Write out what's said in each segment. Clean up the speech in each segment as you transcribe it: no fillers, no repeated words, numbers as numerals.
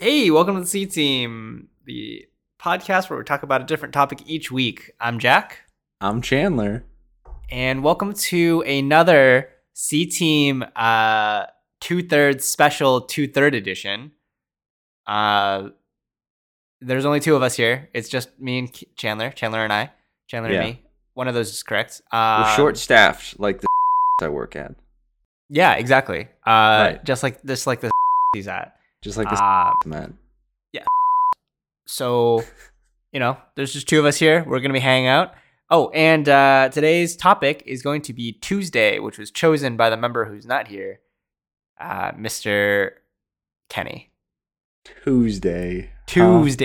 Hey, welcome to the C-Team, the podcast where we talk about a different topic each week. I'm Jack. I'm Chandler. And welcome to another C-Team two-thirds special two-third edition. There's only two of us here. It's just me and Chandler. Chandler and me. One of those is correct. We're short-staffed, like the I work at. Yeah, exactly. Right. Just like the he's at. Just like this man. Yeah. So, there's just two of us here. We're going to be hanging out. Oh, and today's topic is going to be Tuesday, which was chosen by the member who's not here, Mr. Kenny. Tuesday. Let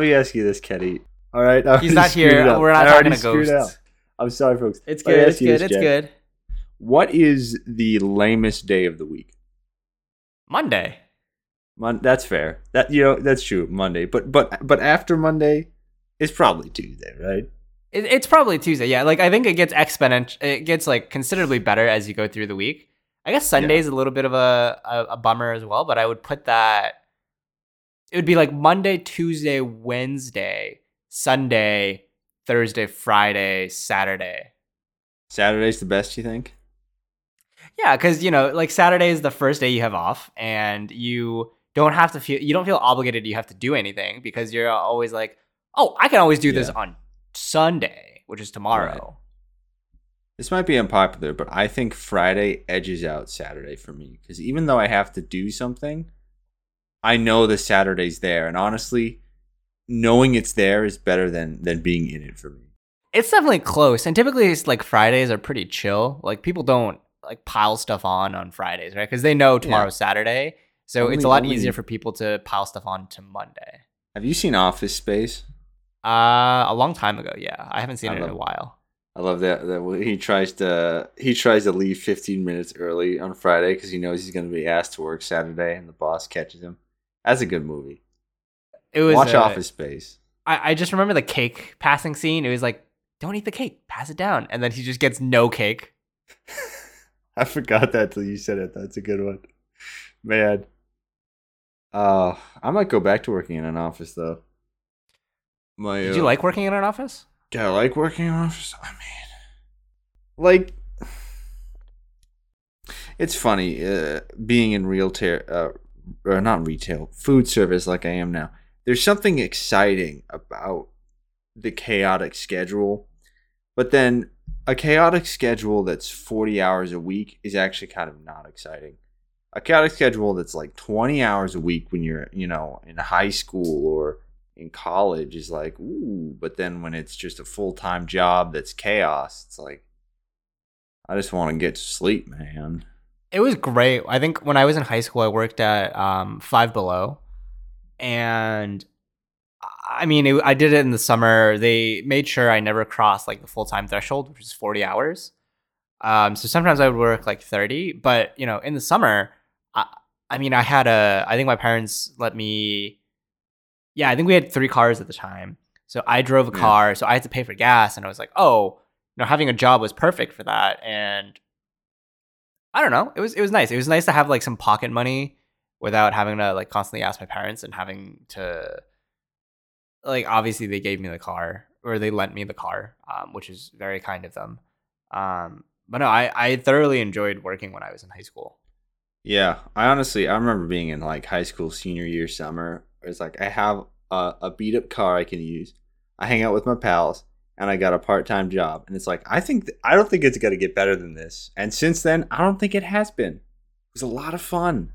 me ask you this, Kenny. All right. He's not here. We're not talking to ghosts. I'm sorry, folks. It's good. It's good. What is the lamest day of the week? Monday. That's fair. That's true. Monday, but after Monday, it's probably Tuesday, right? It's probably Tuesday. Yeah, I think it gets exponential. It gets considerably better as you go through the week. I guess Sunday's a little bit of a bummer as well, but I would put that. It would be Monday, Tuesday, Wednesday, Sunday, Thursday, Friday, Saturday. Saturday's the best, you think? Yeah, because Saturday is the first day you have off, and you don't feel obligated. You have to do anything because you're always I can always do this on Sunday, which is tomorrow. Right. This might be unpopular, but I think Friday edges out Saturday for me because even though I have to do something, I know the Saturday's there, and honestly, knowing it's there is better than being in it for me. It's definitely close, and typically it's Fridays are pretty chill. People don't. Pile stuff on Fridays, right? Because they know tomorrow's Saturday, so it's a lot easier for people to pile stuff on to Monday. Have you seen Office Space? A long time ago, yeah. I haven't seen it in a while. I love that he tries to leave 15 minutes early on Friday because he knows he's going to be asked to work Saturday, and the boss catches him. That's a good movie. Watch Office Space. I just remember the cake passing scene. It was don't eat the cake, pass it down, and then he just gets no cake. I forgot that till you said it. That's a good one. Man. I might go back to working in an office, though. Did you like working in an office? Did I like working in an office? I mean, it's funny being in food service like I am now. There's something exciting about the chaotic schedule, but then a chaotic schedule that's 40 hours a week is actually kind of not exciting. A chaotic schedule that's 20 hours a week when you're, in high school or in college is ooh. But then when it's just a full-time job that's chaos, it's I just want to get to sleep, man. It was great. I think when I was in high school, I worked at Five Below. And I did it in the summer. They made sure I never crossed the full-time threshold, which is 40 hours. So sometimes I would work 30, but in the summer, I think my parents let me. Yeah, I think we had 3 cars at the time, so I drove a car. Yeah. So I had to pay for gas, and I was having a job was perfect for that. And I don't know, it was nice. It was nice to have some pocket money without having to constantly ask my parents and having to. Obviously they gave me the car, or they lent me the car, which is very kind of them. But no, I thoroughly enjoyed working when I was in high school. Yeah, I remember being in high school senior year summer. It's I have a beat up car I can use. I hang out with my pals, and I got a part time job. And it's I don't think it's gonna get better than this. And since then, I don't think it has been. It was a lot of fun.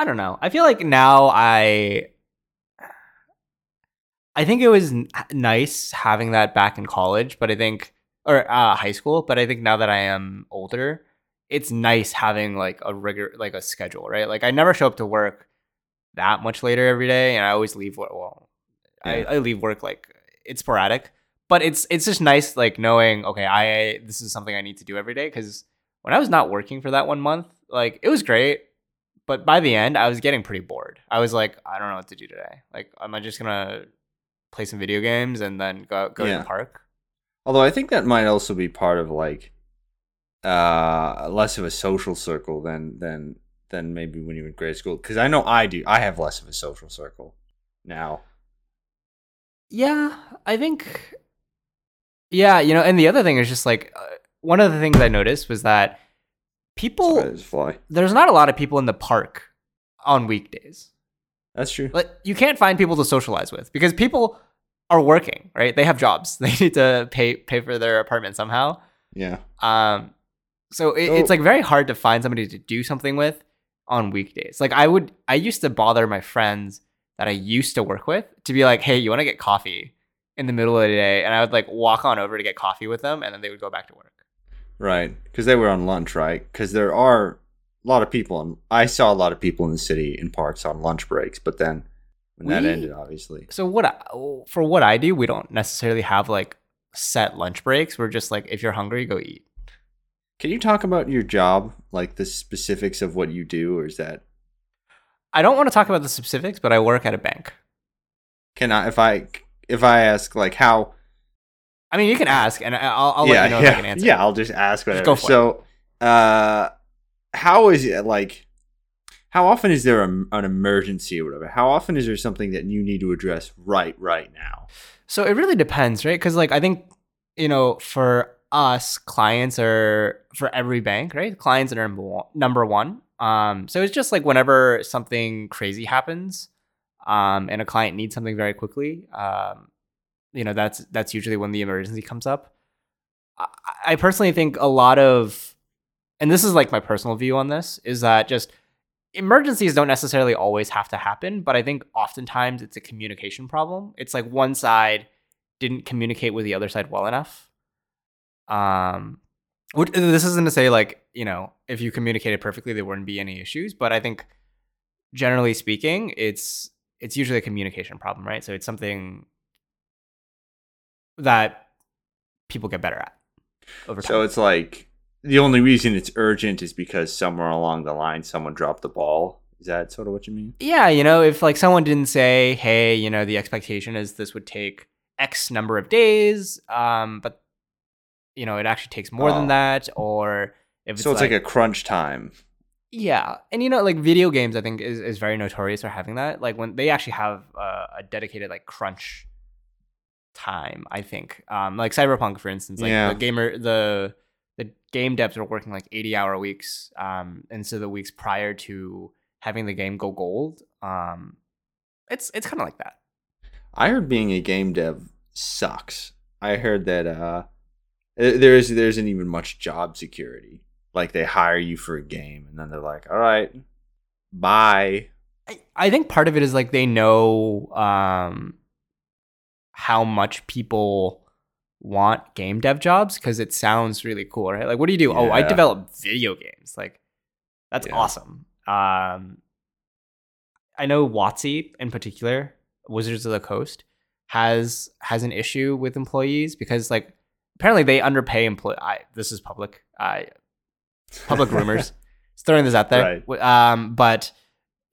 I don't know. I feel now I think it was nice having that back in college, but I think, or high school, but I think now that I am older, it's nice having a rigor, a schedule, right? I never show up to work that much later every day, and I always leave work. Well, yeah. I leave work it's sporadic, but it's just nice knowing, okay, this is something I need to do every day, because when I was not working for that 1 month, it was great. But by the end, I was getting pretty bored. I was I don't know what to do today. Am I just going to play some video games and then go to the park? Although I think that might also be part of less of a social circle than maybe when you were in grade school. Because I know I do. I have less of a social circle now. Yeah, I think. Yeah, you know, and the other thing is just like one of the things I noticed was that people. Sorry, there's not a lot of people in the park on weekdays. That's true. Like you can't find people to socialize with because people are working, right? They have jobs. They need to pay for their apartment somehow. Yeah. So it's like very hard to find somebody to do something with on weekdays. Like I used to bother my friends that I used to work with to be like, hey, you want to get coffee in the middle of the day? And I would like walk on over to get coffee with them, and then they would go back to work. Right, because they were on lunch, right? Because there are a lot of people, and I saw a lot of people in the city in parks on lunch breaks. But then when that ended, obviously. So for what I do, we don't necessarily have like set lunch breaks. We're just like, if you're hungry, go eat. Can you talk about your job, like the specifics of what you do, or is that? I don't want to talk about the specifics, but I work at a bank. Can I? If I ask, like how? I mean, you can ask, and I'll let you know if I can answer. Yeah, I'll just ask whatever. Just go for it. How is it like? How often is there an emergency or whatever? How often is there something that you need to address right now? So it really depends, right? Because like I think for us, clients are for every bank, right? Clients are number one. So it's just like whenever something crazy happens, and a client needs something very quickly, that's usually when the emergency comes up. I personally think a lot of, and this is like my personal view on this, is that just emergencies don't necessarily always have to happen, but I think oftentimes it's a communication problem. It's like one side didn't communicate with the other side well enough. Which this isn't to say like, if you communicated perfectly, there wouldn't be any issues. But I think generally speaking, it's usually a communication problem, right? So it's something that people get better at over time. So it's like the only reason it's urgent is because somewhere along the line, someone dropped the ball. Is that sort of what you mean? Yeah. If like someone didn't say, hey, the expectation is this would take X number of days. But it actually takes more than that, or if it's so it's like a crunch time. Yeah. And like video games, I think is very notorious for having that. Like when they actually have a dedicated like crunch time, I think. Like Cyberpunk, for instance, like the game devs are working like 80-hour weeks. And so the weeks prior to having the game go gold, it's kind of like that. I heard being a game dev sucks. I heard that there isn't even much job security. Like they hire you for a game and then they're like, all right, bye. I think part of it is like they know how much people want game dev jobs because it sounds really cool, right? Like, what do you do? Yeah. Oh, I develop video games. Like, that's awesome. I know WotC in particular, Wizards of the Coast, has an issue with employees because like apparently they underpay employees. This is public. Public rumors. Just throwing this out there. Right. But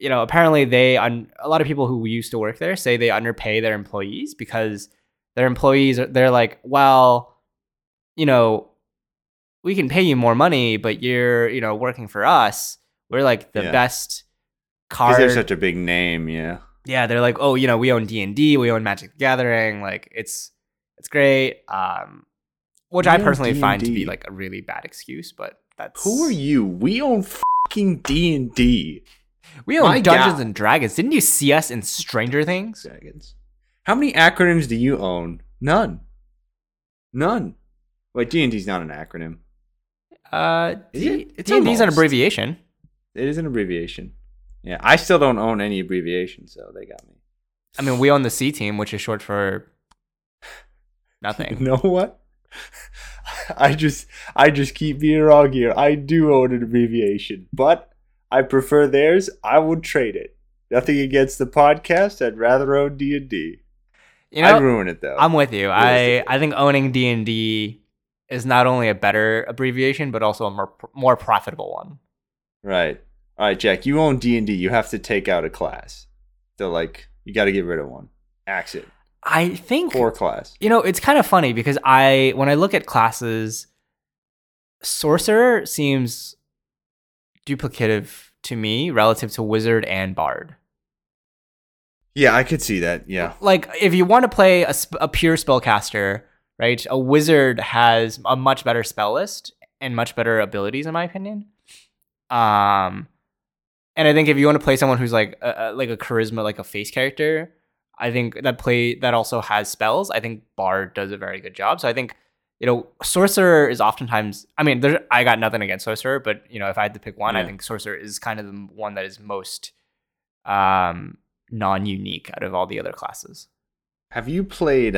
apparently they a lot of people who used to work there say they underpay their employees because their employees they're like, well, we can pay you more money, but you're working for us. We're like the best card. Because they're such a big name, yeah. Yeah, they're like, oh, we own D&D, we own Magic the Gathering, like it's great. Which I personally find to be like a really bad excuse, but that's... Who are you? We own fucking D&D. We own Dungeons and Dragons. Didn't you see us in Stranger Things? Dragons. How many acronyms do you own? None. Wait, D&D's not an acronym. D&D's an abbreviation. It is an abbreviation. Yeah, I still don't own any abbreviations, so they got me. I mean, we own the C-Team, which is short for nothing. You know what? I just keep being wrong here. I do own an abbreviation, but I prefer theirs. I would trade it. Nothing against the podcast. I'd rather own D&D. I'd ruin it though. I'm with you. I think owning D&D is not only a better abbreviation, but also a more profitable one. Right. All right, Jack. You own D&D. You have to take out a class. So like you got to get rid of one. Axe it. I think core class. It's kind of funny because when I look at classes, Sorcerer seems duplicative to me relative to Wizard and Bard. Yeah, I could see that. Yeah. Like, if you want to play a pure spellcaster, right, a Wizard has a much better spell list and much better abilities, in my opinion. And I think if you want to play someone who's like a charisma, like a face character, I think that also has spells. I think Bard does a very good job. So I think, you know, Sorcerer is oftentimes, I mean, I got nothing against Sorcerer, but, you know, if I had to pick one, yeah. I think Sorcerer is kind of the one that is most non-unique out of all the other classes. Have you played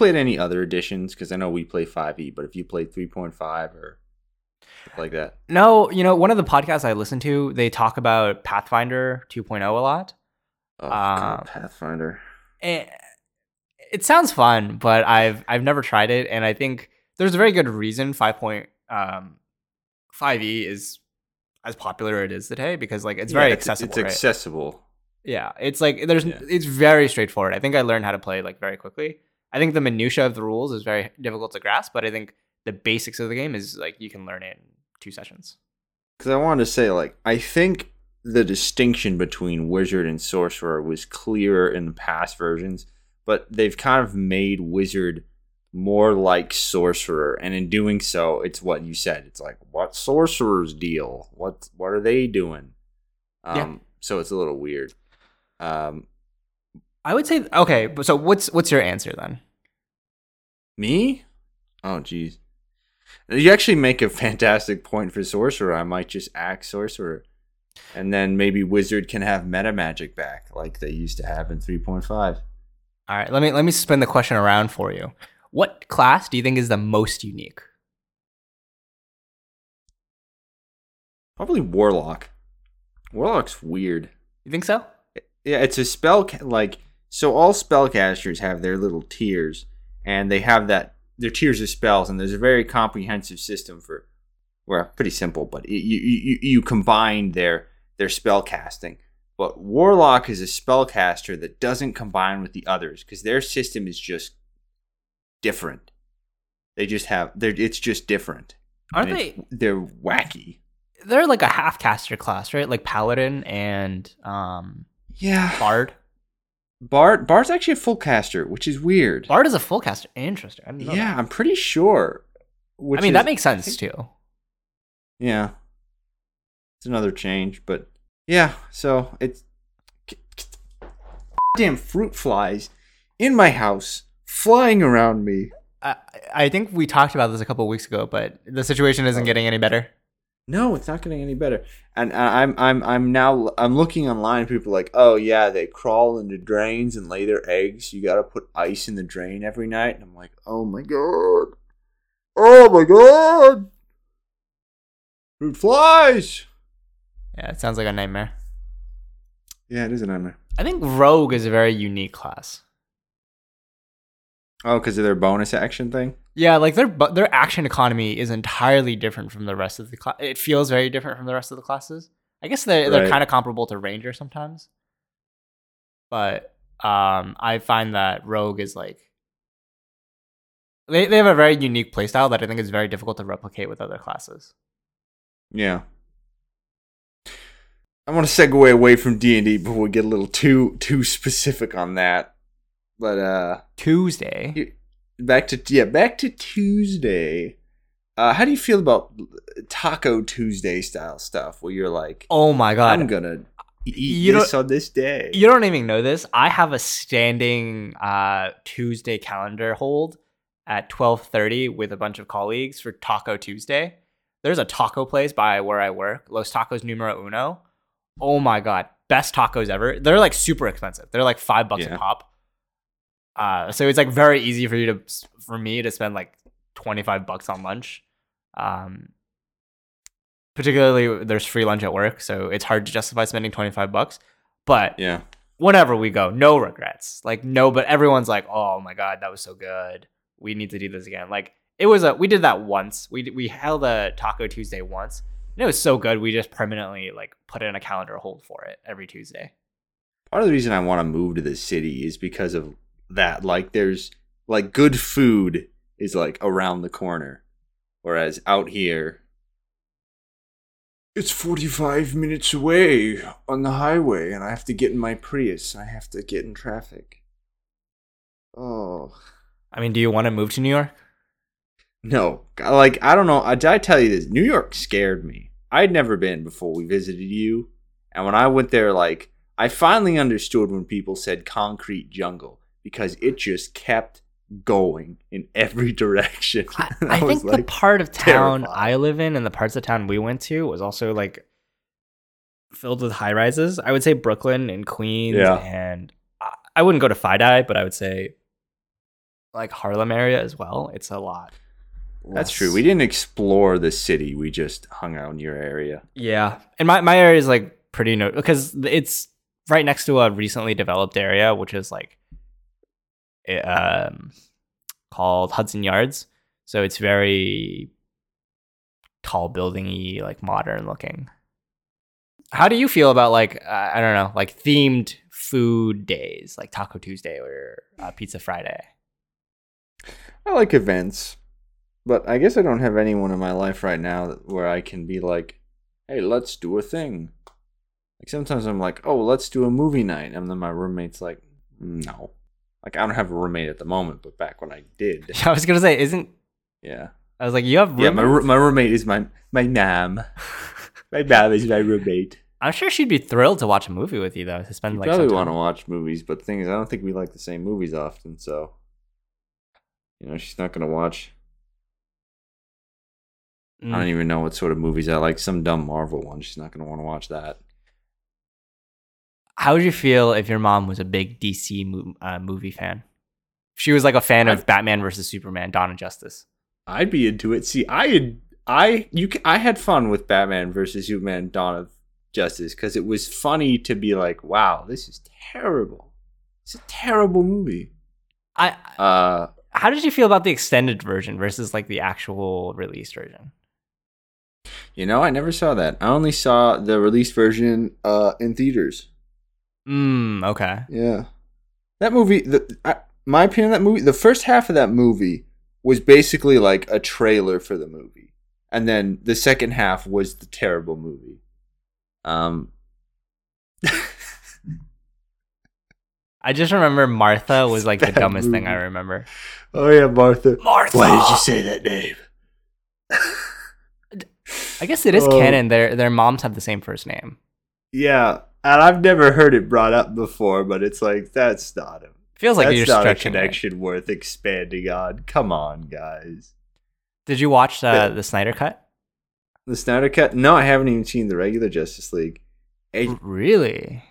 any other editions? Because I know we play 5e, but have you played 3.5 or like that? No, you know, one of the podcasts I listen to, they talk about Pathfinder 2.0 a lot. Oh, God, Pathfinder. It sounds fun, but I've never tried it, and I think there's a very good reason 5e is as popular it is today, because like it's very accessible. It's accessible. Right? Yeah, it's like it's very straightforward. I think I learned how to play like very quickly. I think the minutia of the rules is very difficult to grasp, but I think the basics of the game is like you can learn it in 2 sessions. Because I wanted to say, like, I think the distinction between Wizard and Sorcerer was clearer in the past versions, but they've kind of made Wizard more like Sorcerer, and in doing so, it's what you said. It's like, what Sorcerer's deal? What are they doing? So it's a little weird. I would say, okay, so what's your answer then? Me? Oh, geez. You actually make a fantastic point for Sorcerer. I might just axe Sorcerer. And then maybe Wizard can have meta magic back like they used to have in 3.5. All right, let me spin the question around for you. What class do you think is the most unique? Probably Warlock. Warlock's weird. You think so? Yeah, it's a spell, like, so all spellcasters have their little tiers, and they have their tiers of spells, and there's a very comprehensive system for, well, pretty simple, but you combine their spell casting. But Warlock is a spellcaster that doesn't combine with the others because their system is just different. They just have, it's just different. They're wacky. They're like a half caster class, right? Like Paladin and Bard. Bard's actually a full caster, which is weird. Bard is a full caster. Interesting. I didn't know that. I'm pretty sure. I mean, that makes sense too. Yeah, it's another change, but yeah. So it's damn fruit flies in my house, flying around me. I think we talked about this a couple of weeks ago, but the situation isn't getting any better. No, it's not getting any better. And I'm looking online. People are like, oh yeah, they crawl into drains and lay their eggs. You got to put ice in the drain every night. And I'm like, oh my god. Fruit flies! Yeah, it sounds like a nightmare. Yeah, it is a nightmare. I think Rogue is a very unique class. Oh, because of their bonus action thing? Yeah, like their action economy is entirely different from the rest of the class. It feels very different from the rest of the classes. I guess they're kind of comparable to Ranger sometimes. But I find that Rogue is like... They have a very unique playstyle that I think is very difficult to replicate with other classes. Yeah. I want to segue away from D&D before we get a little too specific on that. But Tuesday. Back to Tuesday. How do you feel about Taco Tuesday style stuff where you're like, "Oh my god, I'm going to eat this on this day." You don't even know this. I have a standing Tuesday calendar hold at 12:30 with a bunch of colleagues for Taco Tuesday. There's a taco place by where I work, Los Tacos Numero Uno. Oh my god, best tacos ever. They're like super expensive. They're like $5 a pop. So it's like very easy for me to spend like $25 on lunch. Particularly there's free lunch at work, so it's hard to justify spending $25. But yeah, whenever we go, no regrets. Like no, but everyone's like, oh my god, that was so good. We need to do this again. Like. We did that once. We held a Taco Tuesday once, and it was so good. We just permanently like put in a calendar hold for it every Tuesday. Part of the reason I want to move to the city is because of that. Like, there's like good food is like around the corner, Whereas out here, it's 45 minutes away on the highway, and I have to get in my Prius. I have to get in traffic. Oh. I mean, do you want to move to New York? No. Like, I don't know. Did I tell you this? New York scared me. I'd never been before we visited you. And when I went there, like, I finally understood when people said concrete jungle, because it just kept going in every direction. I think the part of town I live in and the parts of town we went to was also like filled with high rises. I would say Brooklyn and Queens, and I wouldn't go to Fidei, but I would say like Harlem area as well. It's a lot. That's true. We didn't explore the city. We just hung out in your area. Yeah. And my area is like pretty no, because it's right next to a recently developed area, which is like called Hudson Yards. So it's very tall building-y, like modern looking. How do you feel about like, I don't know, like themed food days, like Taco Tuesday or Pizza Friday? I like events. But I guess I don't have anyone in my life right now where I can be like, hey, let's do a thing. Like sometimes I'm like, oh, let's do a movie night. And then my roommate's like, no. Like I don't have a roommate at the moment, but back when I did. I was going to say, isn't... Yeah. I was like, you have roommates? Yeah, my roommate is my mom. My mom is my roommate. I'm sure she'd be thrilled to watch a movie with you, though. To spend, like, probably want to watch movies, but the thing is, I don't think we like the same movies often, so... You know, she's not going to watch... I don't even know what sort of movies I like. Some dumb Marvel one. She's not going to want to watch that. How would you feel if your mom was a big DC movie fan? If she was like a fan of Batman versus Superman: Dawn of Justice. I'd be into it. See, I had fun with Batman versus Superman: Dawn of Justice because it was funny to be like, wow, this is terrible. It's a terrible movie. How did you feel about the extended version versus like the actual released version? You know, I never saw that. I only saw the released version in theaters. Okay. Yeah. That movie, my opinion of that movie, the first half of that movie was basically like a trailer for the movie. And then the second half was the terrible movie. I just remember Martha was like the dumbest movie. Thing I remember. Oh, yeah, Martha. Martha! Why did you say that name? I guess it is canon. Their moms have the same first name. Yeah, and I've never heard it brought up before, but it's like, that's not feels like you're stretching a connection worth expanding on. Come on, guys. Did you watch the Snyder Cut? The Snyder Cut? No, I haven't even seen the regular Justice League. Really?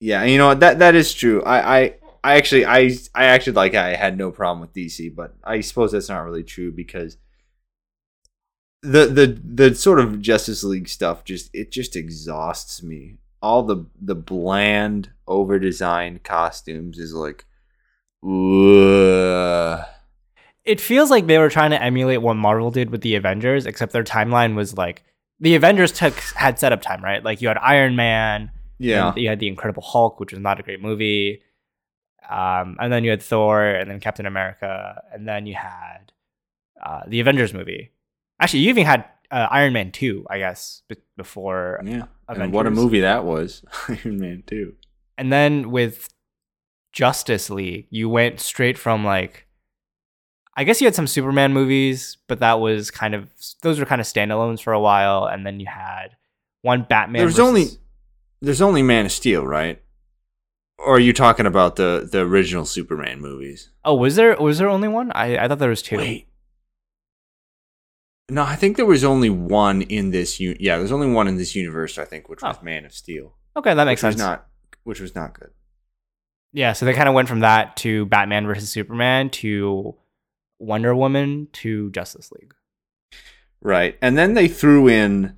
Yeah, you know what? That is true. I acted like I had no problem with DC, but I suppose that's not really true because the sort of Justice League stuff just exhausts me. All the bland, over designed costumes is like, ugh. It feels like they were trying to emulate what Marvel did with the Avengers, except their timeline was like the Avengers had setup time, right? Like you had Iron Man. Yeah, you had the Incredible Hulk, which was not a great movie, and then you had Thor, and then Captain America, and then you had the Avengers movie. Actually, you even had Iron Man 2, I guess, before. Yeah, Avengers. And what a movie that was, Iron Man 2. And then with Justice League, you went straight from like, I guess you had some Superman movies, but those were kind of standalones for a while, and then you had one Batman. There's only Man of Steel, right? Or are you talking about the original Superman movies? Oh, was there only one? I thought there was two. Wait. No, I think there was only one in this there's only one in this universe, I think, which was Man of Steel. Okay, that makes sense. Which was not good. Yeah, so they kind of went from that to Batman versus Superman to Wonder Woman to Justice League. Right. And then they threw in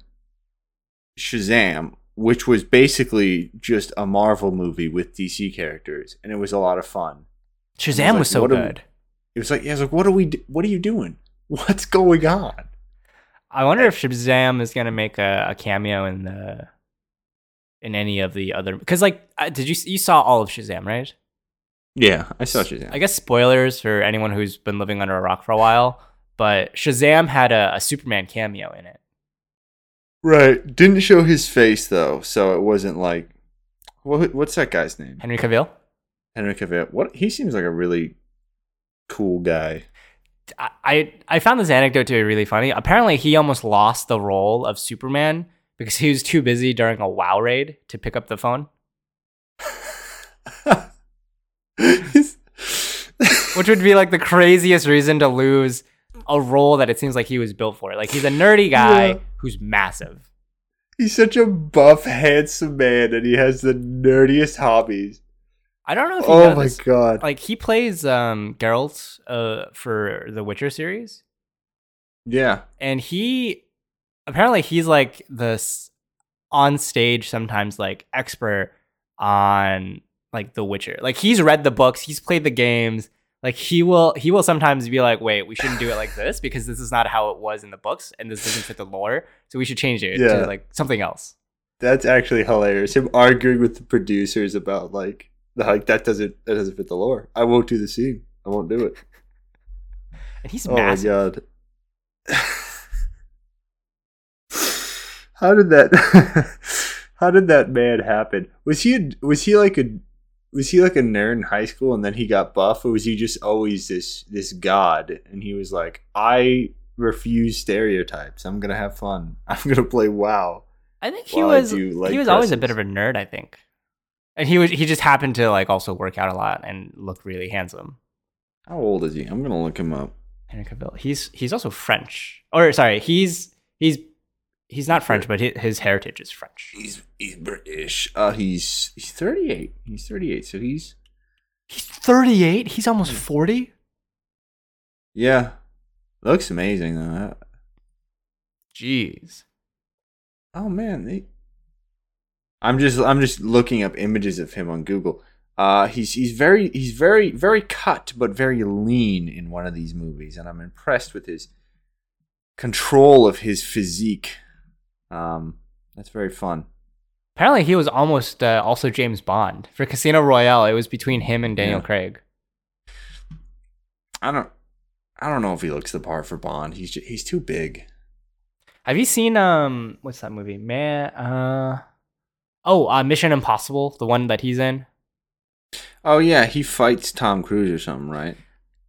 Shazam, which was basically just a Marvel movie with DC characters, and it was a lot of fun. Shazam was so good. It was like, what are you doing? What's going on? I wonder if Shazam is going to make a cameo in any of the other, because like, you saw all of Shazam, right? Yeah, I saw Shazam. I guess spoilers for anyone who's been living under a rock for a while, but Shazam had a Superman cameo in it. Right. Didn't show his face, though, so it wasn't like... What's that guy's name? Henry Cavill? Henry Cavill. What? He seems like a really cool guy. I found this anecdote to be really funny. Apparently, he almost lost the role of Superman because he was too busy during a WoW raid to pick up the phone. Which would be like the craziest reason to lose a role that it seems like he was built for. Like, he's a nerdy guy who's massive. He's such a buff, handsome man, and he has the nerdiest hobbies. I don't know if he does. Oh, my God. Like, he plays Geralt for the Witcher series. Yeah. And he's like this on stage sometimes like expert on like the Witcher. Like, he's read the books, he's played the games. Like, he will sometimes be like, wait, we shouldn't do it like this because this is not how it was in the books and this doesn't fit the lore. So we should change it to like something else. That's actually hilarious. Him arguing with the producers about like that doesn't fit the lore. I won't do the scene. I won't do it. And he's massive. Oh, my God. How did that man happen? Was he like a nerd in high school and then he got buff, or was he just always this god and he was like, I refuse stereotypes. I'm gonna have fun. I'm gonna play WoW. I think he was always a bit of a nerd, I think. And he just happened to like also work out a lot and look really handsome. How old is he? I'm gonna look him up. Henry Cavill. He's also French. Or sorry, he's not French, but his heritage is French. He's British. He's 38. He's 38. So he's 38. He's almost 40. Yeah, looks amazing though. Jeez. Oh man, I'm just looking up images of him on Google. He's very very cut, but very lean in one of these movies, and I'm impressed with his control of his physique. That's very fun. Apparently, he was almost also James Bond for Casino Royale. It was between him and Daniel Craig. I don't know if he looks the part for Bond. He's too big. Have you seen what's that movie? Mission Impossible, the one that he's in. Oh yeah, he fights Tom Cruise or something, right?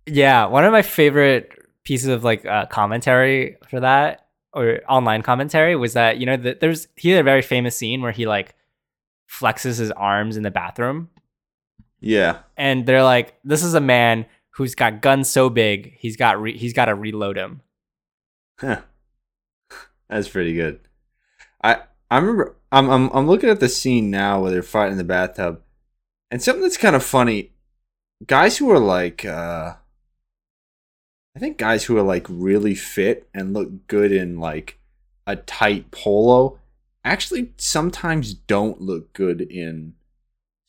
Yeah, one of my favorite pieces of like commentary for that. Or online commentary was that, you know, he had a very famous scene where he like flexes his arms in the bathroom. Yeah. And they're like, this is a man who's got guns so big, he's got to reload him. Huh. That's pretty good. I remember I'm looking at the scene now where they're fighting in the bathtub, and something that's kind of funny, guys who are like I think guys who are like really fit and look good in like a tight polo actually sometimes don't look good in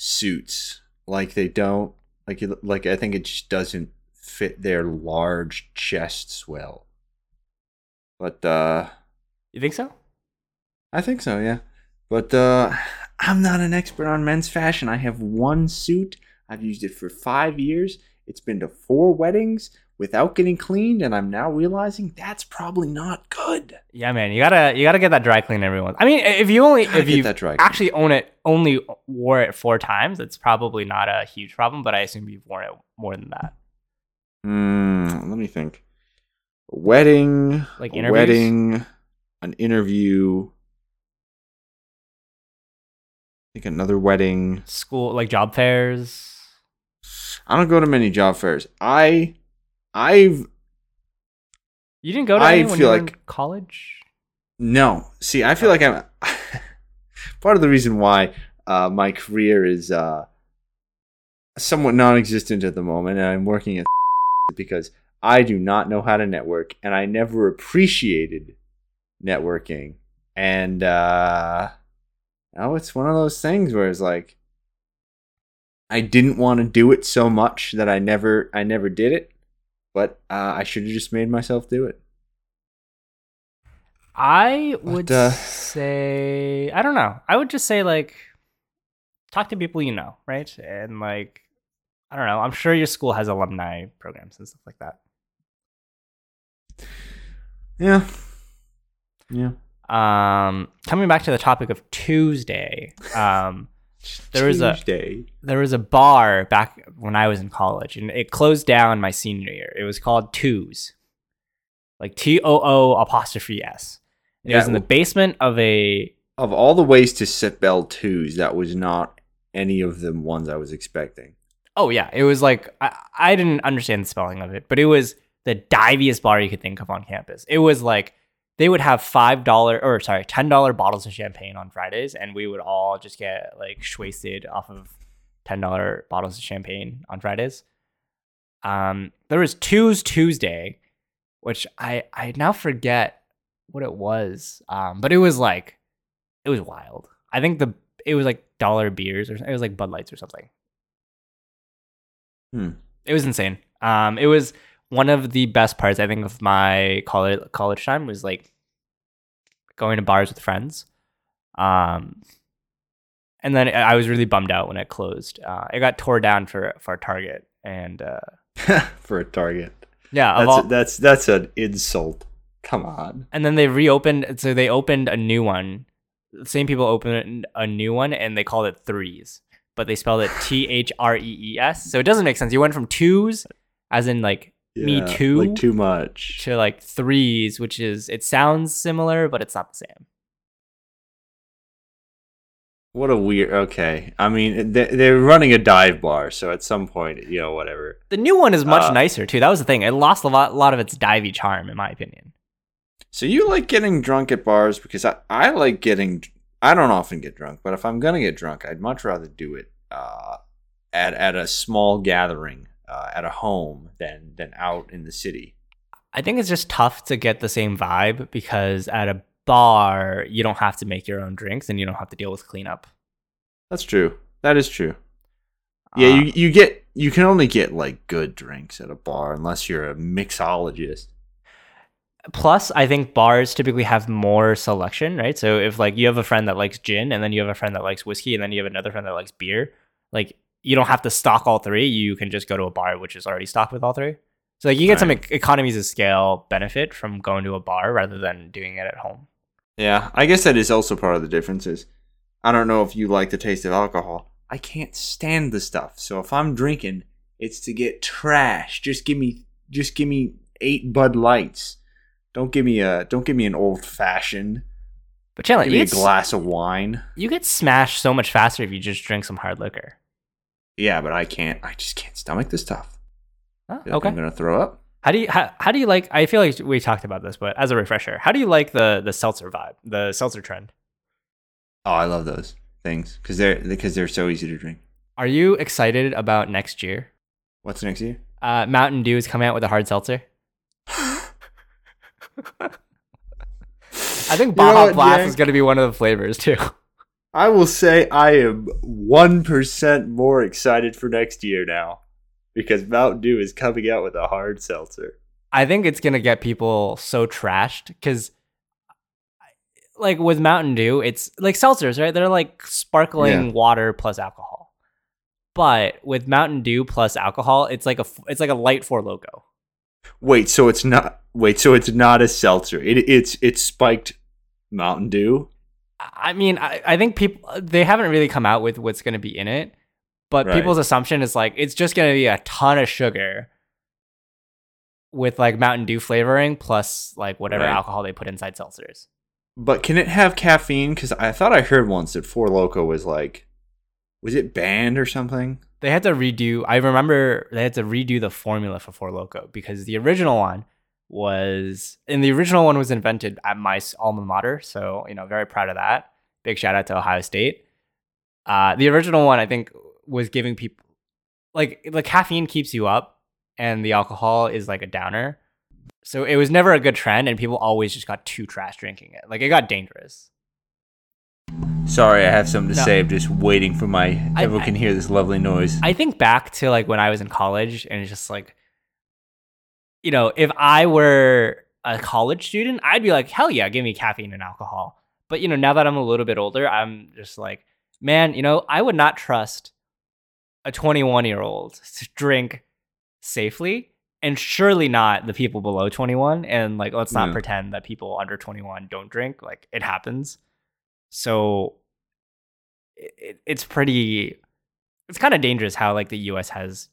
suits. Like they don't like I think it just doesn't fit their large chests well. But you think so? I think so, yeah. But I'm not an expert on men's fashion. I have one suit. I've used it for 5 years. It's been to 4 weddings. Without getting cleaned, and I'm now realizing that's probably not good. Yeah, man, you gotta get that dry clean every once. I mean, if you actually only wore it 4 times, it's probably not a huge problem. But I assume you've worn it more than that. Let me think. An interview. I think another wedding. School, like job fairs. I don't go to many job fairs. You didn't go to any when you were in college? No. See, I feel like I'm... part of the reason why my career is somewhat non-existent at the moment, and I'm working at because I do not know how to network, and I never appreciated networking. And it's one of those things where it's like, I didn't want to do it so much that I never did it. But I should have just made myself do it. I would say... I don't know. I would just say, like, talk to people you know, right? And, like, I don't know. I'm sure your school has alumni programs and stuff like that. Yeah. Yeah. Coming back to the topic of Tuesday, there was a bar back when I was in college, and it closed down my senior year. It was called Twos, like TOO'S. It was in the basement of a. Of all the ways to spell Twos, that was not any of the ones I was expecting. Oh yeah, it was like I didn't understand the spelling of it, but it was the diviest bar you could think of on campus. It was like. They would have $10 bottles of champagne on Fridays, and we would all just get like schwasted off of $10 bottles of champagne on Fridays. There was Tues Tuesday, which I now forget what it was, but it was wild. I think it was like dollar beers or something. It was like Bud Lights or something. It was insane. It was. One of the best parts, I think, of my college time was like going to bars with friends. And then I was really bummed out when it closed. It got tore down for a Target and for a Target. Yeah, that's an insult. Come on. And then they reopened. So they opened a new one. The same people opened a new one, and they called it Threes, but they spelled it THREES. So it doesn't make sense. You went from Twos, as in like. Yeah, me too, like too much, to like Threes, which is, it sounds similar, but it's not the same. What a weird. Okay, I mean they're running a dive bar, so at some point, you know, whatever. The new one is much nicer too. That was the thing; it lost a lot of its divey charm, in my opinion. So you like getting drunk at bars because I like getting. I don't often get drunk, but if I'm gonna get drunk, I'd much rather do it at a small gathering. At a home than out in the city. I think it's just tough to get the same vibe because at a bar, you don't have to make your own drinks and you don't have to deal with cleanup. That's true. That is true. Yeah, you can only get like good drinks at a bar unless you're a mixologist. Plus, I think bars typically have more selection, right? So if like you have a friend that likes gin and then you have a friend that likes whiskey and then you have another friend that likes beer, like you don't have to stock all three. You can just go to a bar which is already stocked with all three. So like you get some economies of scale benefit from going to a bar rather than doing it at home. Yeah, I guess that is also part of the differences. I don't know if you like the taste of alcohol. I can't stand the stuff. So if I'm drinking, it's to get trash. Just give me 8 Bud Lights. Don't give me an old fashioned. But Chandler, give me a glass of wine. You get smashed so much faster if you just drink some hard liquor. Yeah, but I just can't stomach this stuff. Oh, okay. Like I'm going to throw up. How do you like, I feel like we talked about this, but as a refresher, how do you like the seltzer vibe, the seltzer trend? Oh, I love those things because they're so easy to drink. Are you excited about next year? What's next year? Mountain Dew is coming out with a hard seltzer. I think Baja Blast is going to be one of the flavors too. I will say I am 1% more excited for next year now because Mountain Dew is coming out with a hard seltzer. I think it's going to get people so trashed because like with Mountain Dew, it's like seltzers, right? They're like sparkling water plus alcohol. But with Mountain Dew plus alcohol, it's like a light Four Loko. Wait, so it's not a seltzer. It's spiked Mountain Dew. I mean, I think people, they haven't really come out with what's going to be in it, but people's assumption is like, it's just going to be a ton of sugar with like Mountain Dew flavoring plus like whatever alcohol they put inside seltzers. But can it have caffeine? Because I thought I heard once that Four Loko was like, was it banned or something? They had to redo, I remember they had to redo the formula for Four Loko because the original one was invented at my alma mater, so you know, very proud of that. Big shout out to Ohio State. The original one, I think, was giving people like the caffeine keeps you up, and the alcohol is like a downer. So it was never a good trend, and people always just got too trash drinking it. Like it got dangerous. Sorry, I have something to say. I'm just waiting for everyone can hear this lovely noise. I think back to like when I was in college, and it's just like. You know, if I were a college student, I'd be like, hell yeah, give me caffeine and alcohol. But, you know, now that I'm a little bit older, I'm just like, man, you know, I would not trust a 21-year-old to drink safely And surely not the people below 21. And like, let's not pretend that people under 21 don't drink. Like, it happens. So it's pretty, it's kind of dangerous how like the US has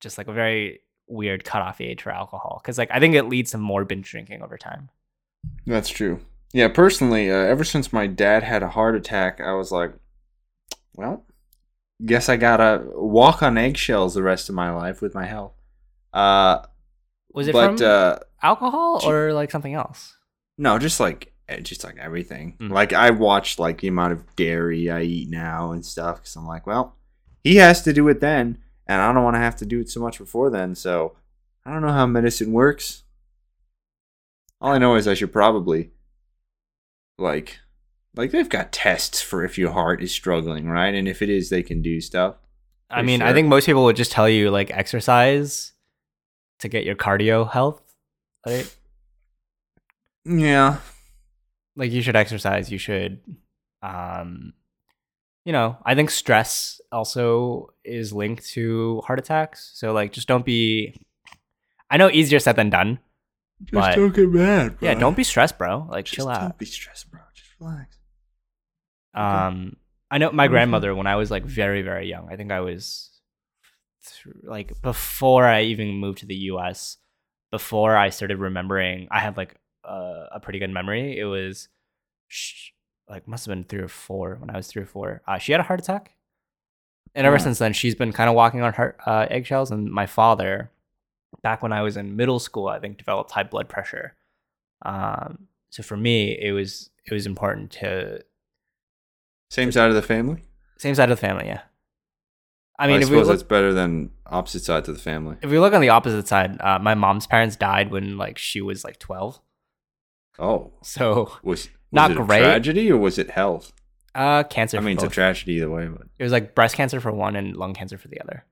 just like a very weird cutoff age for alcohol. Cause like, I think it leads to more binge drinking over time. That's true. Yeah. Personally, ever since my dad had a heart attack, I was like, well, guess I gotta walk on eggshells the rest of my life with my health. Was it from alcohol or like something else? No, just like everything. Mm-hmm. Like I watched like the amount of dairy I eat now and stuff because I'm like, well, he has to do it then, and I don't want to have to do it so much before then. So I don't know how medicine works. All I know is I should probably like they've got tests for if your heart is struggling, right? And if it is, they can do stuff. I mean, sure. I think most people would just tell you like exercise to get your cardio health, right? Yeah. Like you should exercise. You should, you know, I think stress also is linked to heart attacks. So like, just don't be, I know easier said than done. Just don't get mad, bro. Yeah, don't be stressed, bro. Like chill out. Don't be stressed, bro. Just relax. I know my grandmother, when I was like very, very young, I think I was like before I even moved to the US, before I started remembering, I had like a pretty good memory. It was like must have been 3 or 4 when I was 3 or 4. She had a heart attack. And ever since then, she's been kind of walking on eggshells. And my father, back when I was in middle school, I think developed high blood pressure. So for me, it was important to... Same side of the family? Same side of the family, yeah. I mean, I suppose that's better than opposite sides of the family. If we look on the opposite side, my mom's parents died when like she was like 12. Oh. So was not it great. A tragedy or was it health? Cancer. I mean, both. It's a tragedy either way, but it was like breast cancer for one and lung cancer for the other.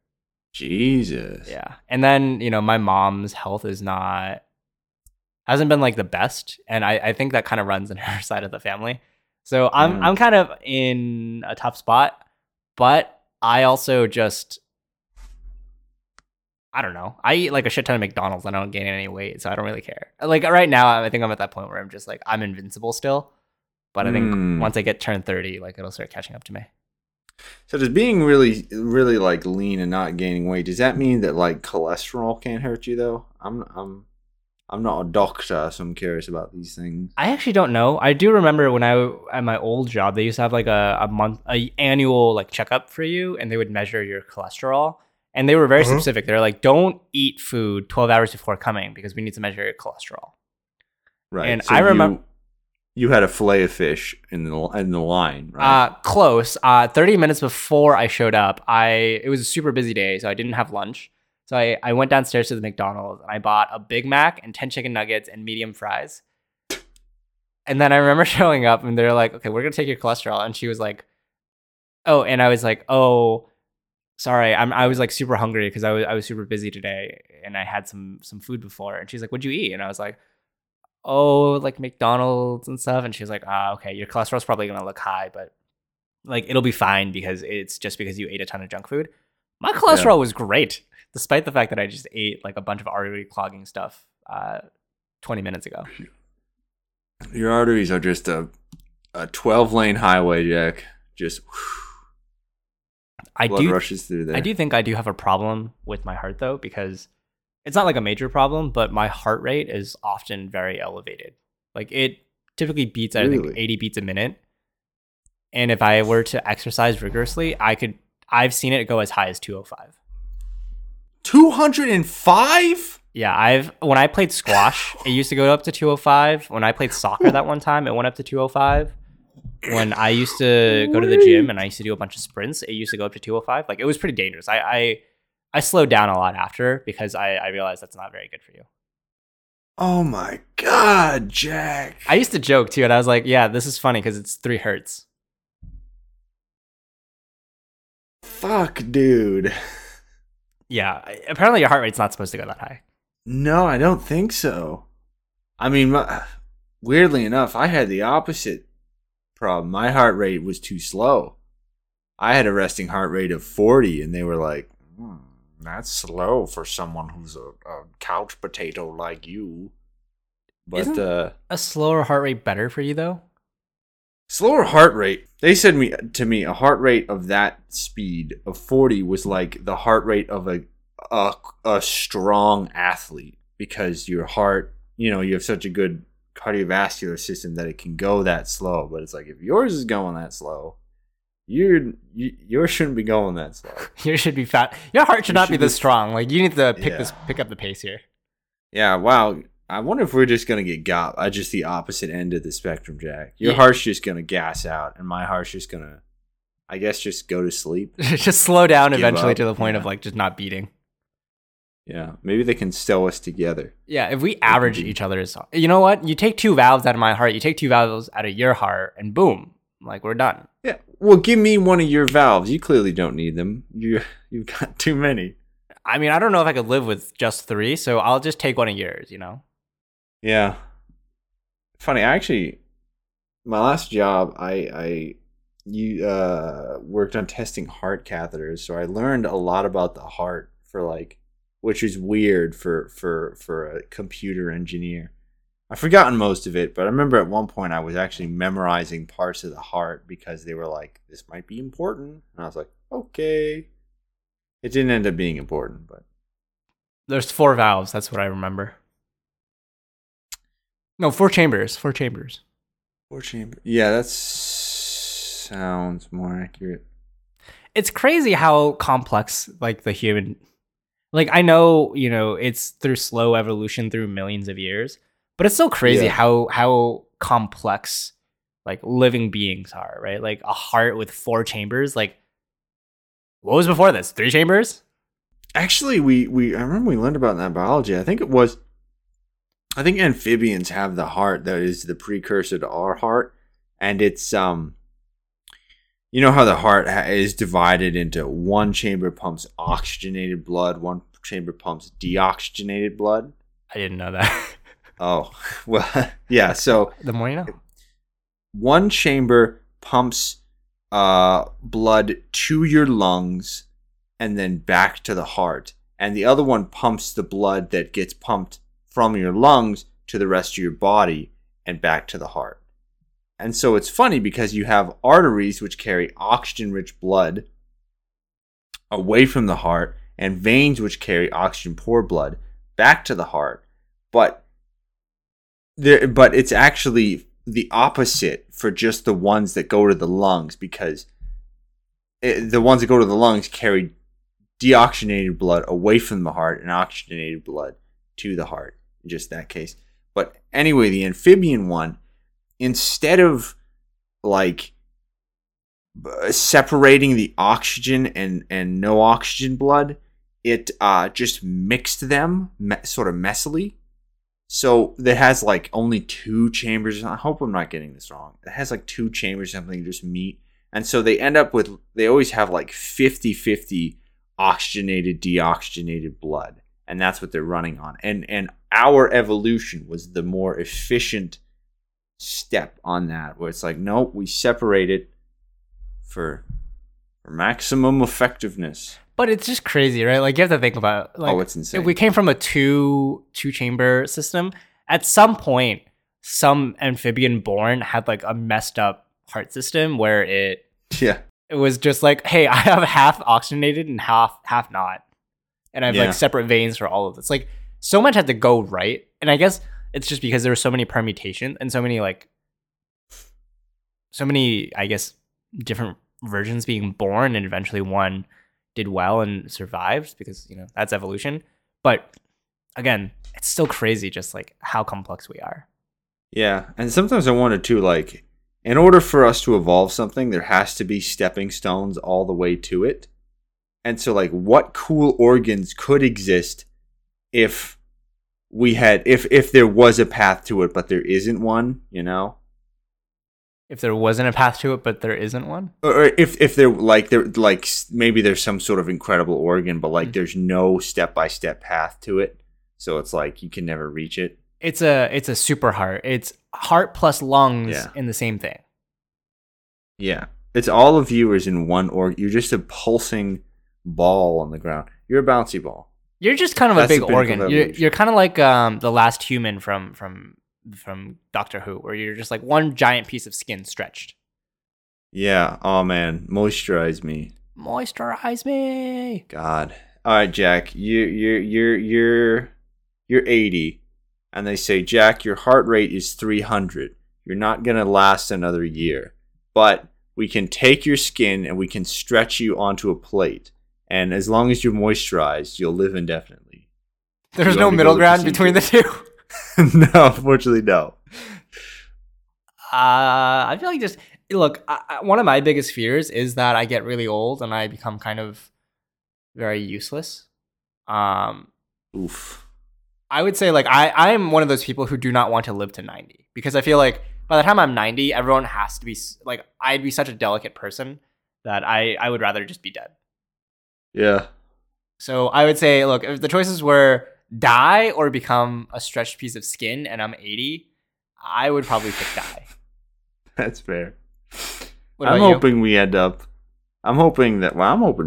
Jesus. Yeah. And then, you know, my mom's health is hasn't been like the best, and I think that kind of runs in her side of the family. So I'm kind of in a tough spot, but I also just, I don't know. I eat like a shit ton of McDonald's and I don't gain any weight, so I don't really care. Like right now, I think I'm at that point where I'm just like, I'm invincible still. But I think once I turn 30, like it'll start catching up to me. So does being really, really like lean and not gaining weight, does that mean that like cholesterol can't hurt you though? I'm not a doctor, so I'm curious about these things. I actually don't know. I do remember when at my old job, they used to have like a annual like checkup for you, and they would measure your cholesterol. And they were very specific. They're like, don't eat food 12 hours before coming because we need to measure your cholesterol. Right. And so I remember you had a fillet of fish in the line, right? Close. 30 minutes before I showed up, it was a super busy day, so I didn't have lunch. So I went downstairs to the McDonald's and I bought a Big Mac and 10 chicken nuggets and medium fries. And then I remember showing up and they're like, okay, we're going to take your cholesterol. And she was like, oh, and I was like, oh, sorry. I was like super hungry because I was super busy today and I had some food before. And she's like, what'd you eat? And I was like, oh, like McDonald's and stuff. And she was like, okay, your cholesterol's probably going to look high, but like it'll be fine because it's just because you ate a ton of junk food. My cholesterol was great, despite the fact that I just ate like a bunch of artery clogging stuff 20 minutes ago. Your arteries are just a 12-lane highway, Jack. Just blood rushes through there. I do think I do have a problem with my heart, though, because it's not like a major problem, but my heart rate is often very elevated. Like it typically beats, really? I think, 80 beats a minute. And if I were to exercise rigorously, I've seen it go as high as 205. 205? Yeah, when I played squash, it used to go up to 205. When I played soccer that one time, it went up to 205. When I used to go to the gym and I used to do a bunch of sprints, it used to go up to 205. Like, it was pretty dangerous. I slowed down a lot after because I realized that's not very good for you. Oh my God, Jack. I used to joke too, and I was like, yeah, this is funny because it's 3 hertz. Fuck, dude. Yeah, apparently your heart rate's not supposed to go that high. No, I don't think so. I mean, weirdly enough, I had the opposite problem. My heart rate was too slow. I had a resting heart rate of 40, and they were like, That's slow for someone who's a couch potato like you. But isn't a slower heart rate better for you, though? Slower heart rate. They said to me a heart rate of that speed of 40 was like the heart rate of a strong athlete, because your heart, you know, you have such a good cardiovascular system that it can go that slow. But it's like, if yours is going that slow, yours shouldn't be going that slow. Yours should be fat. Your heart should not be this strong. Like, you need to pick up the pace here. Yeah. Wow. I wonder if we're just going to get got. I just the opposite end of the spectrum, Jack. Your heart's just going to gas out, and my heart's just going to, I guess, just go to sleep. Just slow down eventually up, to the point of like just not beating. Yeah, maybe they can stow us together. Yeah, if we average each other's, you know what? You take two valves out of my heart, you take two valves out of your heart, and boom, like we're done. Yeah, well, give me one of your valves. You clearly don't need them. You've got too many. I mean, I don't know if I could live with just three, so I'll just take one of yours, you know? Yeah. Funny, actually, my last job, I worked on testing heart catheters, so I learned a lot about the heart for like, which is weird for a computer engineer. I've forgotten most of it, but I remember at one point I was actually memorizing parts of the heart because they were like, this might be important. And I was like, okay. It didn't end up being important, but. There's four valves. That's what I remember. No, four chambers. Four chambers. Yeah, that sounds more accurate. It's crazy how complex like the human. Like, I know, you know, it's through slow evolution through millions of years, but it's so crazy how complex, like, living beings are, right? Like, a heart with four chambers, like, what was before this? Three chambers? Actually, I remember we learned about that in biology. I think amphibians have the heart that is the precursor to our heart, and it's, you know how the heart is divided into one chamber pumps oxygenated blood, one chamber pumps deoxygenated blood? I didn't know that. Oh, well, yeah, so... The more you know. One chamber pumps blood to your lungs and then back to the heart, and the other one pumps the blood that gets pumped from your lungs to the rest of your body and back to the heart. And so it's funny because you have arteries which carry oxygen-rich blood away from the heart and veins which carry oxygen-poor blood back to the heart. But it's actually the opposite for just the ones that go to the lungs, because the ones that go to the lungs carry deoxygenated blood away from the heart and oxygenated blood to the heart in just that case. But anyway, the amphibian one, instead of like separating the oxygen and no oxygen blood, it just mixed them sort of messily. So it has like only two chambers. I hope I'm not getting this wrong. It has like two chambers, something just meet. And so they end up with, they always have like 50-50 oxygenated, deoxygenated blood. And that's what they're running on. And our evolution was the more efficient step on that, where it's like, nope, we separate it for maximum effectiveness. But it's just crazy, right? Like, you have to think about, like, oh, it's insane. If we came from a two chamber system, at some point some amphibian born had like a messed up heart system where it was just like, hey, I have half oxygenated and half not, and I have like separate veins for all of this. Like, so much had to go right, and I guess it's just because there were so many permutations and so many, I guess, different versions being born, and eventually one did well and survived because, you know, that's evolution. But again, it's still crazy just like how complex we are. Yeah. And sometimes I wonder too, like, in order for us to evolve something, there has to be stepping stones all the way to it. And so like, what cool organs could exist if we had, if there was a path to it, but there isn't one, you know? If there wasn't a path to it, but there isn't one? Or if there, like, maybe there's some sort of incredible organ, but like, there's no step-by-step path to it. So it's like, you can never reach it. It's a super heart. It's heart plus lungs in the same thing. Yeah. It's all of you is in one organ. You're just a pulsing ball on the ground. You're a bouncy ball. You're just kind of a big organ. You're kind of like the last human from Doctor Who, where you're just like one giant piece of skin stretched. Yeah. Oh, man. Moisturize me. Moisturize me. God. All right, Jack. You're 80, and they say, Jack, your heart rate is 300. You're not gonna last another year, but we can take your skin and we can stretch you onto a plate. And as long as you're moisturized, you'll live indefinitely. There's no middle ground between the two? No, unfortunately, no. I feel like just... Look, one of my biggest fears is that I get really old and I become kind of very useless. Oof. I would say, like, I am one of those people who do not want to live to 90. Because I feel like by the time I'm 90, everyone has to be... Like, I'd be such a delicate person that I would rather just be dead. Yeah. So I would say, look, if the choices were die or become a stretched piece of skin and I'm 80, I would probably pick die. That's fair. I'm hoping we end up... I'm hoping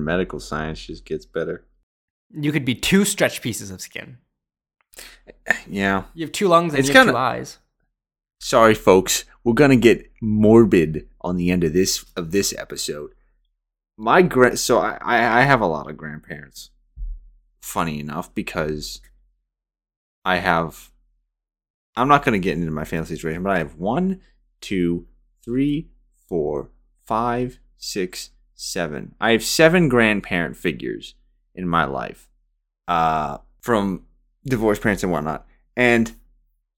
medical science just gets better. You could be two stretched pieces of skin. Yeah. You have two lungs and two eyes. Sorry, folks. We're going to get morbid on the end of this episode. I have a lot of grandparents, funny enough, because I'm not going to get into my family situation, but I have 1, 2, 3, 4, 5, 6, 7. I have 7 grandparent figures in my life, from divorced parents and whatnot. And,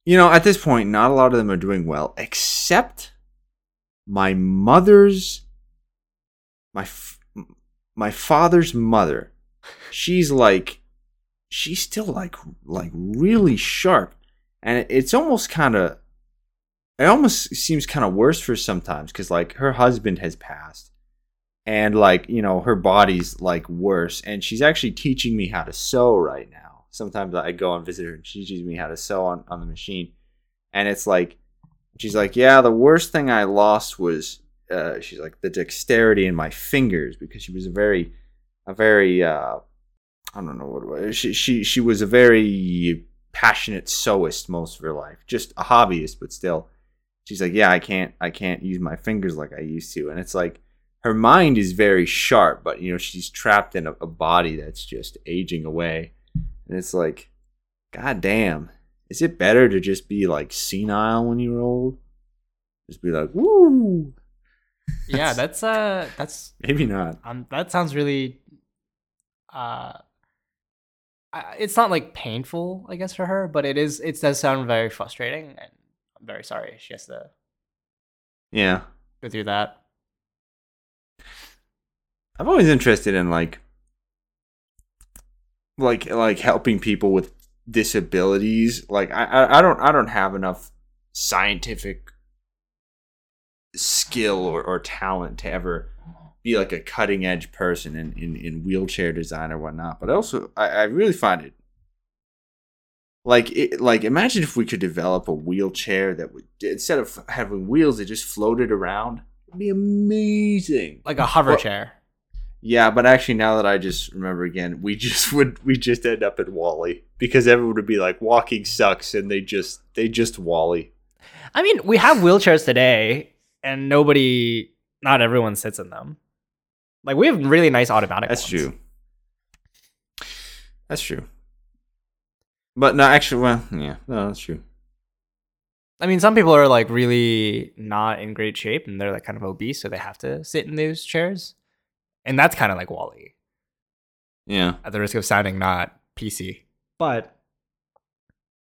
you know, at this point, not a lot of them are doing well, except my mother's... My father's mother, she's still like really sharp, and it almost seems kind of worse for sometimes because like her husband has passed, and like you know her body's like worse, and she's actually teaching me how to sew right now. Sometimes I go and visit her, and she teaches me how to sew on the machine, and it's like she's like, yeah, the worst thing I lost was. She's like the dexterity in my fingers because she was a very I don't know what it was. She was a very passionate sewist most of her life, just a hobbyist, but still. She's like, yeah, I can't use my fingers like I used to, and it's like her mind is very sharp, but you know she's trapped in a body that's just aging away, and it's like, God damn, is it better to just be like senile when you're old? Just be like, woo. Yeah, that's maybe not. That sounds really. It's not like painful, I guess, for her, but it is. It does sound very frustrating, and I'm very sorry she has to. Yeah. Go through that. I'm always interested in like helping people with disabilities. Like I don't have enough scientific skill or talent to ever be like a cutting edge person in wheelchair design or whatnot, but also I really find it like imagine if we could develop a wheelchair that would, instead of having wheels, it just floated around. It'd be amazing, like a hover chair. Yeah, but actually now that I just remember again, we just end up at WALL-E because everyone would be like, walking sucks, and they just WALL-E. I mean, we have wheelchairs today. And not everyone sits in them. Like, we have really nice automatic ones. That's true. But no, actually, well, yeah, no, that's true. I mean, some people are like really not in great shape and they're like kind of obese, so they have to sit in those chairs. And that's kind of like WALL-E. Yeah. At the risk of sounding not PC. But,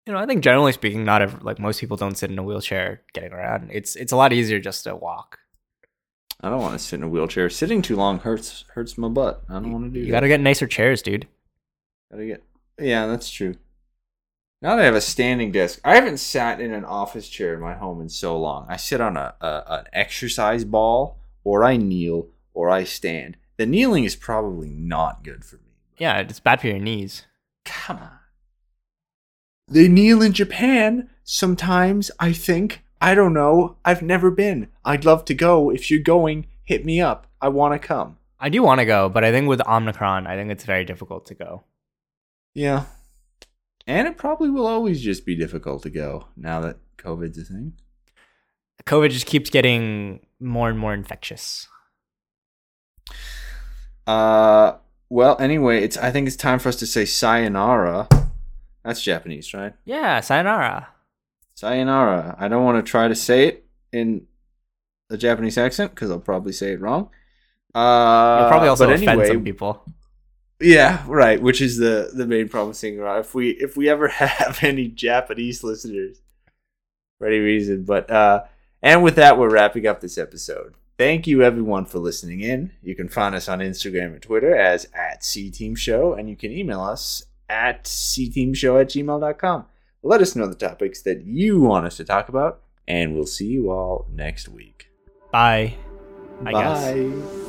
you know, I think generally speaking, most people don't sit in a wheelchair getting around. It's a lot easier just to walk. I don't want to sit in a wheelchair. Sitting too long hurts my butt. I don't want to do that. You got to get nicer chairs, dude. Yeah, that's true. Now that I have a standing desk, I haven't sat in an office chair in my home in so long. I sit on an exercise ball, or I kneel, or I stand. The kneeling is probably not good for me. Yeah, it's bad for your knees. Come on. They kneel in Japan sometimes, I think. I don't know. I've never been. I'd love to go. If you're going, hit me up. I want to come. I do want to go, but I think with Omicron, I think it's very difficult to go. Yeah. And it probably will always just be difficult to go now that COVID's a thing. COVID just keeps getting more and more infectious. Well, anyway, I think it's time for us to say sayonara. That's Japanese, right? Yeah, sayonara. Sayonara. I don't want to try to say it in a Japanese accent because I'll probably say it wrong. You'll probably also offend some people. Yeah, right, which is the main problem with saying sayonara. If we ever have any Japanese listeners for any reason. But and with that, we're wrapping up this episode. Thank you, everyone, for listening in. You can find us on Instagram and Twitter as @C-Team Show, and you can email us at cteamshow@gmail.com. Let us know the topics that you want us to talk about, and we'll see you all next week. Bye. Bye.